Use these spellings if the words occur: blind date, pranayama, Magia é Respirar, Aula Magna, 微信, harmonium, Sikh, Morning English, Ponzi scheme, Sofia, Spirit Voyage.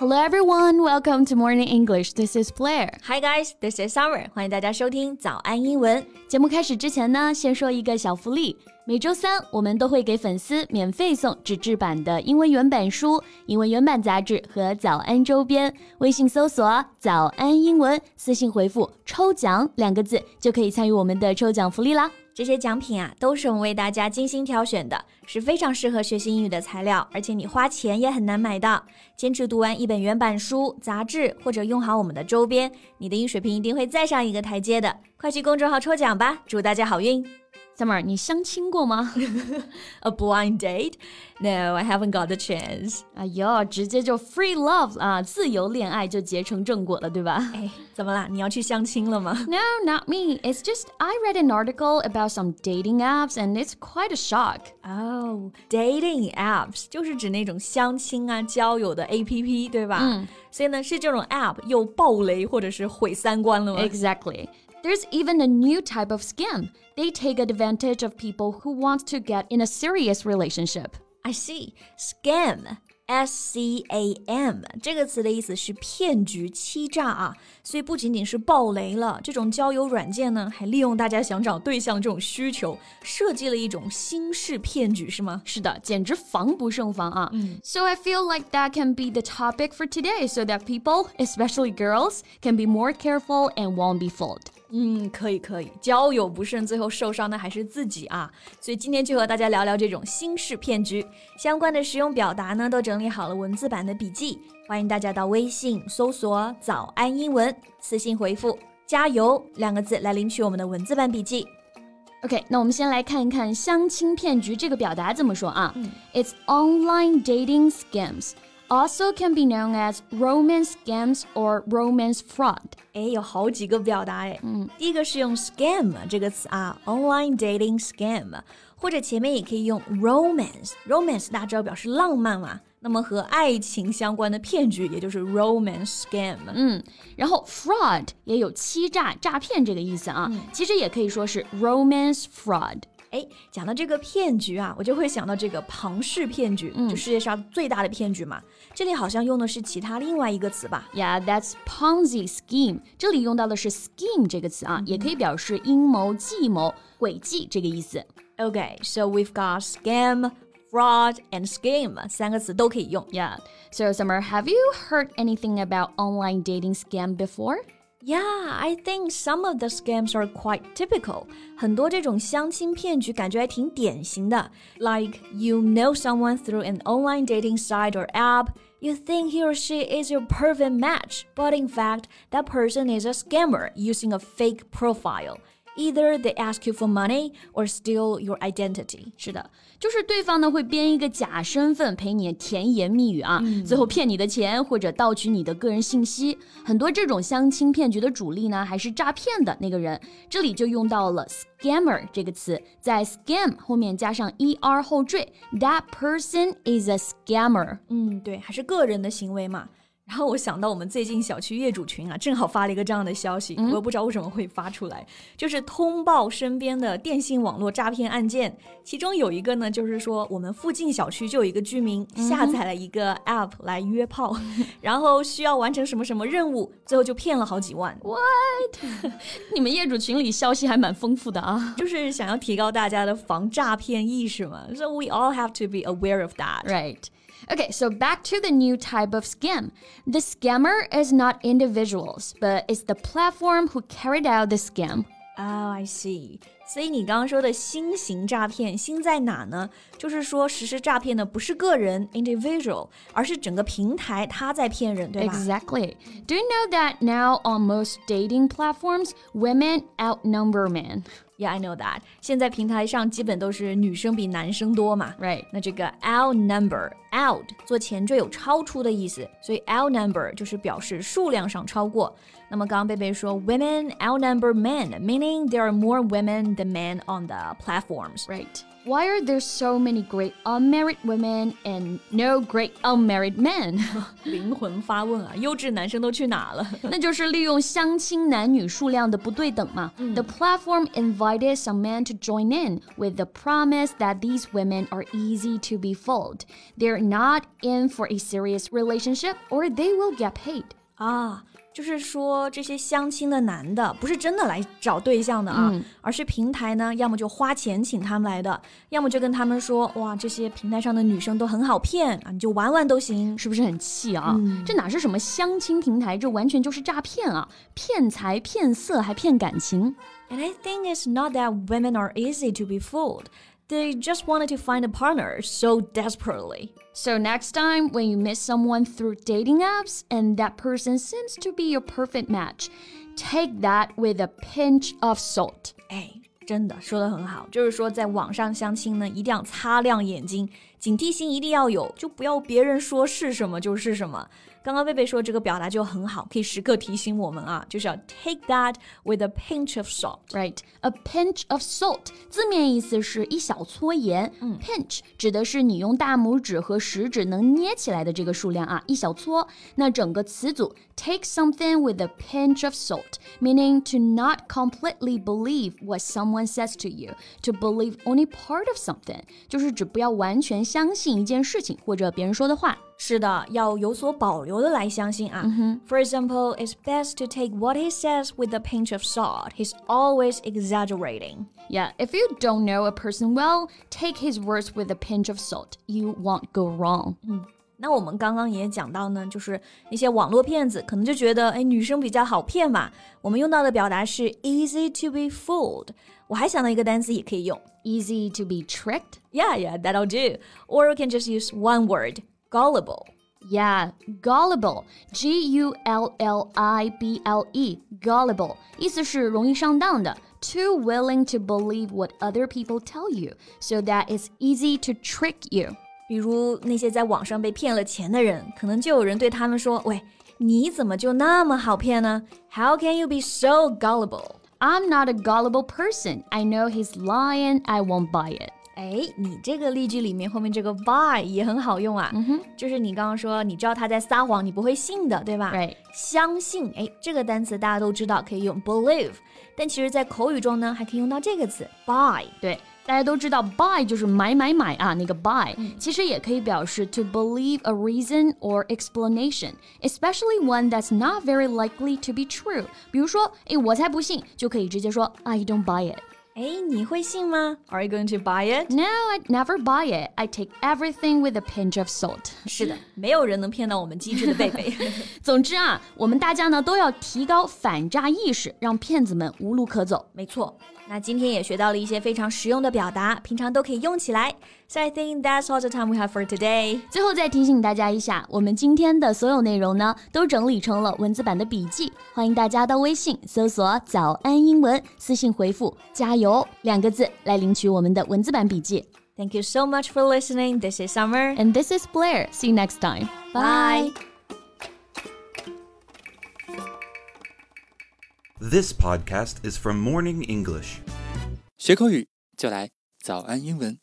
Hello everyone, welcome to Morning English. This is Blair. Hi guys, this is Summer. 欢迎大家收听早安英文。节目开始之前呢，先说一个小福利。每周三我们都会给粉丝免费送纸质版的英文原版书、英文原版杂志和早安周边。微信搜索早安英文，私信回复抽奖两个字就可以参与我们的抽奖福利啦。这些奖品啊，都是我们为大家精心挑选的，是非常适合学习英语的材料，而且你花钱也很难买到。坚持读完一本原版书、杂志，或者用好我们的周边，你的英语水平一定会再上一个台阶的。快去公众号抽奖吧，祝大家好运。Summer, 你相亲过吗？ A blind date? No, I haven't got the chance. 哎呦，直接就 free love 啊，自由恋爱就结成正果了，对吧？哎，怎么啦？你要去相亲了吗？ No, not me. It's just I read an article about some dating apps and it's quite a shock. Oh, dating apps 就是指那种相亲啊、交友的 APP, 对吧？嗯。所以呢，是这种 app 又爆雷或者是毁三观了吗？ Exactly.There's even a new type of scam. They take advantage of people who want to get in a serious relationship. I see. Scam, S-C-A-M, 这个词的意思是骗局、欺诈啊。所以不仅仅是爆雷了，这种交友软件呢，还利用大家想找对象这种需求，设计了一种新式骗局，是吗？是的，简直防不胜防啊。So I feel like that can be the topic for today, so that people, especially girls, can be more careful and won't be fooled.可以，交友不慎最后受伤的还是自己啊，所以今天就和大家聊聊这种新式骗局，相关的实用表达呢都整理好了文字版的笔记，欢迎大家到微信搜索早安英文，私信回复加油两个字来领取我们的文字版笔记。OK, 那我们先来看一看相亲骗局这个表达怎么说啊。It's online dating scams.Also can be known as romance scams or romance fraud. 有好几个表达。第一个是用 scam 这个词啊 ,online dating scam, 或者前面也可以用 romance, romance 大招表示浪漫嘛。那么和爱情相关的骗局也就是 romance scam。然后 fraud 也有欺诈、诈骗这个意思啊。其实也可以说是 romance fraud。讲到这个骗局啊，我就会想到这个庞氏骗局，就世界上最大的骗局嘛。这里好像用的是其他另外一个词吧。Yeah, that's Ponzi scheme. 这里用到的是 scheme 这个词啊，也可以表示阴谋、计谋、诡计这个意思。Okay, so we've got scam, fraud, and scheme. 三个词都可以用。Yeah. So Summer, have you heard anything about online dating scam before?Yeah, I think some of the scams are quite typical. 很多这种相亲骗局感觉还挺典型的。Like, you know someone through an online dating site or app. You think he or she is your perfect match, but in fact, that person is a scammer using a fake profile.Either they ask you for money or steal your identity. 是的，就是对方呢会编一个假身份陪你甜言蜜语啊，最后骗你的钱或者盗取你的个人信息。很多这种相亲骗局的主力呢还是诈骗的那个人。这里就用到了 scammer 这个词，在 scam 后面加上 er 后缀 ，that person is a scammer. 对，还是个人的行为嘛。然后我想到我们最近小区业主群啊，正好发了一个这样的消息，我也不知道为什么会发出来，就是通报身边的电信网络诈骗案件，其中有一个呢，就是说我们附近小区就有一个居民下载了一个 app 来约炮，然后需要完成什么什么任务，最后就骗了好几万。What? 你们业主群里消息还蛮丰富的啊，就是想要提高大家的防诈骗意识嘛。So we all have to be aware of that, right?Okay, so back to the new type of scam. The scammer is not individuals, but it's the platform who carried out the scam. Oh, I see. 所以你刚刚说的新型诈骗，新在哪呢？就是说实施诈骗的不是个人 individual, 而是整个平台它在骗人，对吧？ Exactly. Do you know that now on most dating platforms, women outnumber men?Yeah, I know that. 现在平台上基本都是女生比男生多嘛。Right. 那这个 outnumber, out 做前缀有超出的意思，所以 outnumber 就是表示数量上超过。那么刚刚贝贝说 women outnumber men, meaning there are more women than men on the platforms. Right. Why are there so many great unmarried women and no great unmarried men? 灵魂发问啊，优质男生都去哪了？那就是利用相亲男女数量的不对等嘛。The platform invited some men to join in with the promise that these women are easy to be fooled. They're not in for a serious relationship or they will get paid. 啊。就是说这些相亲的男的不是真的来找对象的啊、而是平台呢要么就花钱请他们来的，要么就跟他们说哇这些平台上的女生都很好骗啊，你就玩玩都行，是不是很气啊、这哪是什么相亲平台，这完全就是诈骗啊，骗财骗色还骗感情。 And I think it's not that women are easy to be fooled. They just wanted to find a partner so desperately.So next time when you meet someone through dating apps and that person seems to be your perfect match, take that with a pinch of salt. 哎，真的说得很好，就是说在网上相亲呢，一定要擦亮眼睛，警惕心一定要有，就不要别人说是什么就是什么。刚刚贝贝说这个表达就很好，可以时刻提醒我们啊，就是要 take that with a pinch of salt. Right, a pinch of salt 字面意思是一小撮盐、pinch 指的是你用大拇指和食指能捏起来的这个数量啊，一小撮。那整个词组 take something with a pinch of salt, meaning to not completely believe what someone says to you, to believe only part of something, 就是指不要完全相信一件事情或者别人说的话。是的，要有所保留的来相信啊。For example, it's best to take what he says with a pinch of salt. He's always exaggerating. Yeah, if you don't know a person well, take his words with a pinch of salt. You won't go wrong. 那我们刚刚也讲到呢，就是一些网络骗子可能就觉得哎，女生比较好骗嘛。我们用到的表达是 easy to be fooled. 我还想到一个单词也可以用 easy to be tricked. Yeah, yeah, that'll do. Or you can just use one word.Gullible. Yeah, gullible. G-U-L-L-I-B-L-E. Gullible. 意思是容易上当的。Too willing to believe what other people tell you, so that it's easy to trick you. 比如那些在网上被骗了钱的人，可能就有人对他们说，喂，你怎么就那么好骗呢？ How can you be so gullible? I'm not a gullible person. I know he's lying. I won't buy it.哎，你这个例句里面后面这个 buy 也很好用啊，就是你刚刚说你知道他在撒谎，你不会信的，对吧？ Right. 相信，哎，这个单词大家都知道可以用 believe， 但其实在口语中呢，还可以用到这个词 buy。对，大家都知道 buy 就是买买买啊，那个 buy、其实也可以表示 to believe a reason or explanation, especially one that's not very likely to be true。比如说，哎，我才不信，就可以直接说 I don't buy it。哎，你会信吗？ Are you going to buy it? No, I'd never buy it. I take everything with a pinch of salt. 是的，没有人能骗到我们机智的贝贝。总之啊，我们大家呢都要提高反诈意识，让骗子们无路可走。没错，那今天也学到了一些非常实用的表达，平常都可以用起来。So I think that's all the time we have for today. 最后再提醒大家一下，我们今天的所有内容呢都整理成了文字版的笔记，欢迎大家到微信搜索早安英文，私信回复加油有两个字来领取我们的文字版笔记。 Thank you so much for listening. This is Summer. And this is Blair. See you next time. Bye. This podcast is from Morning English. 学口语就来早安英文。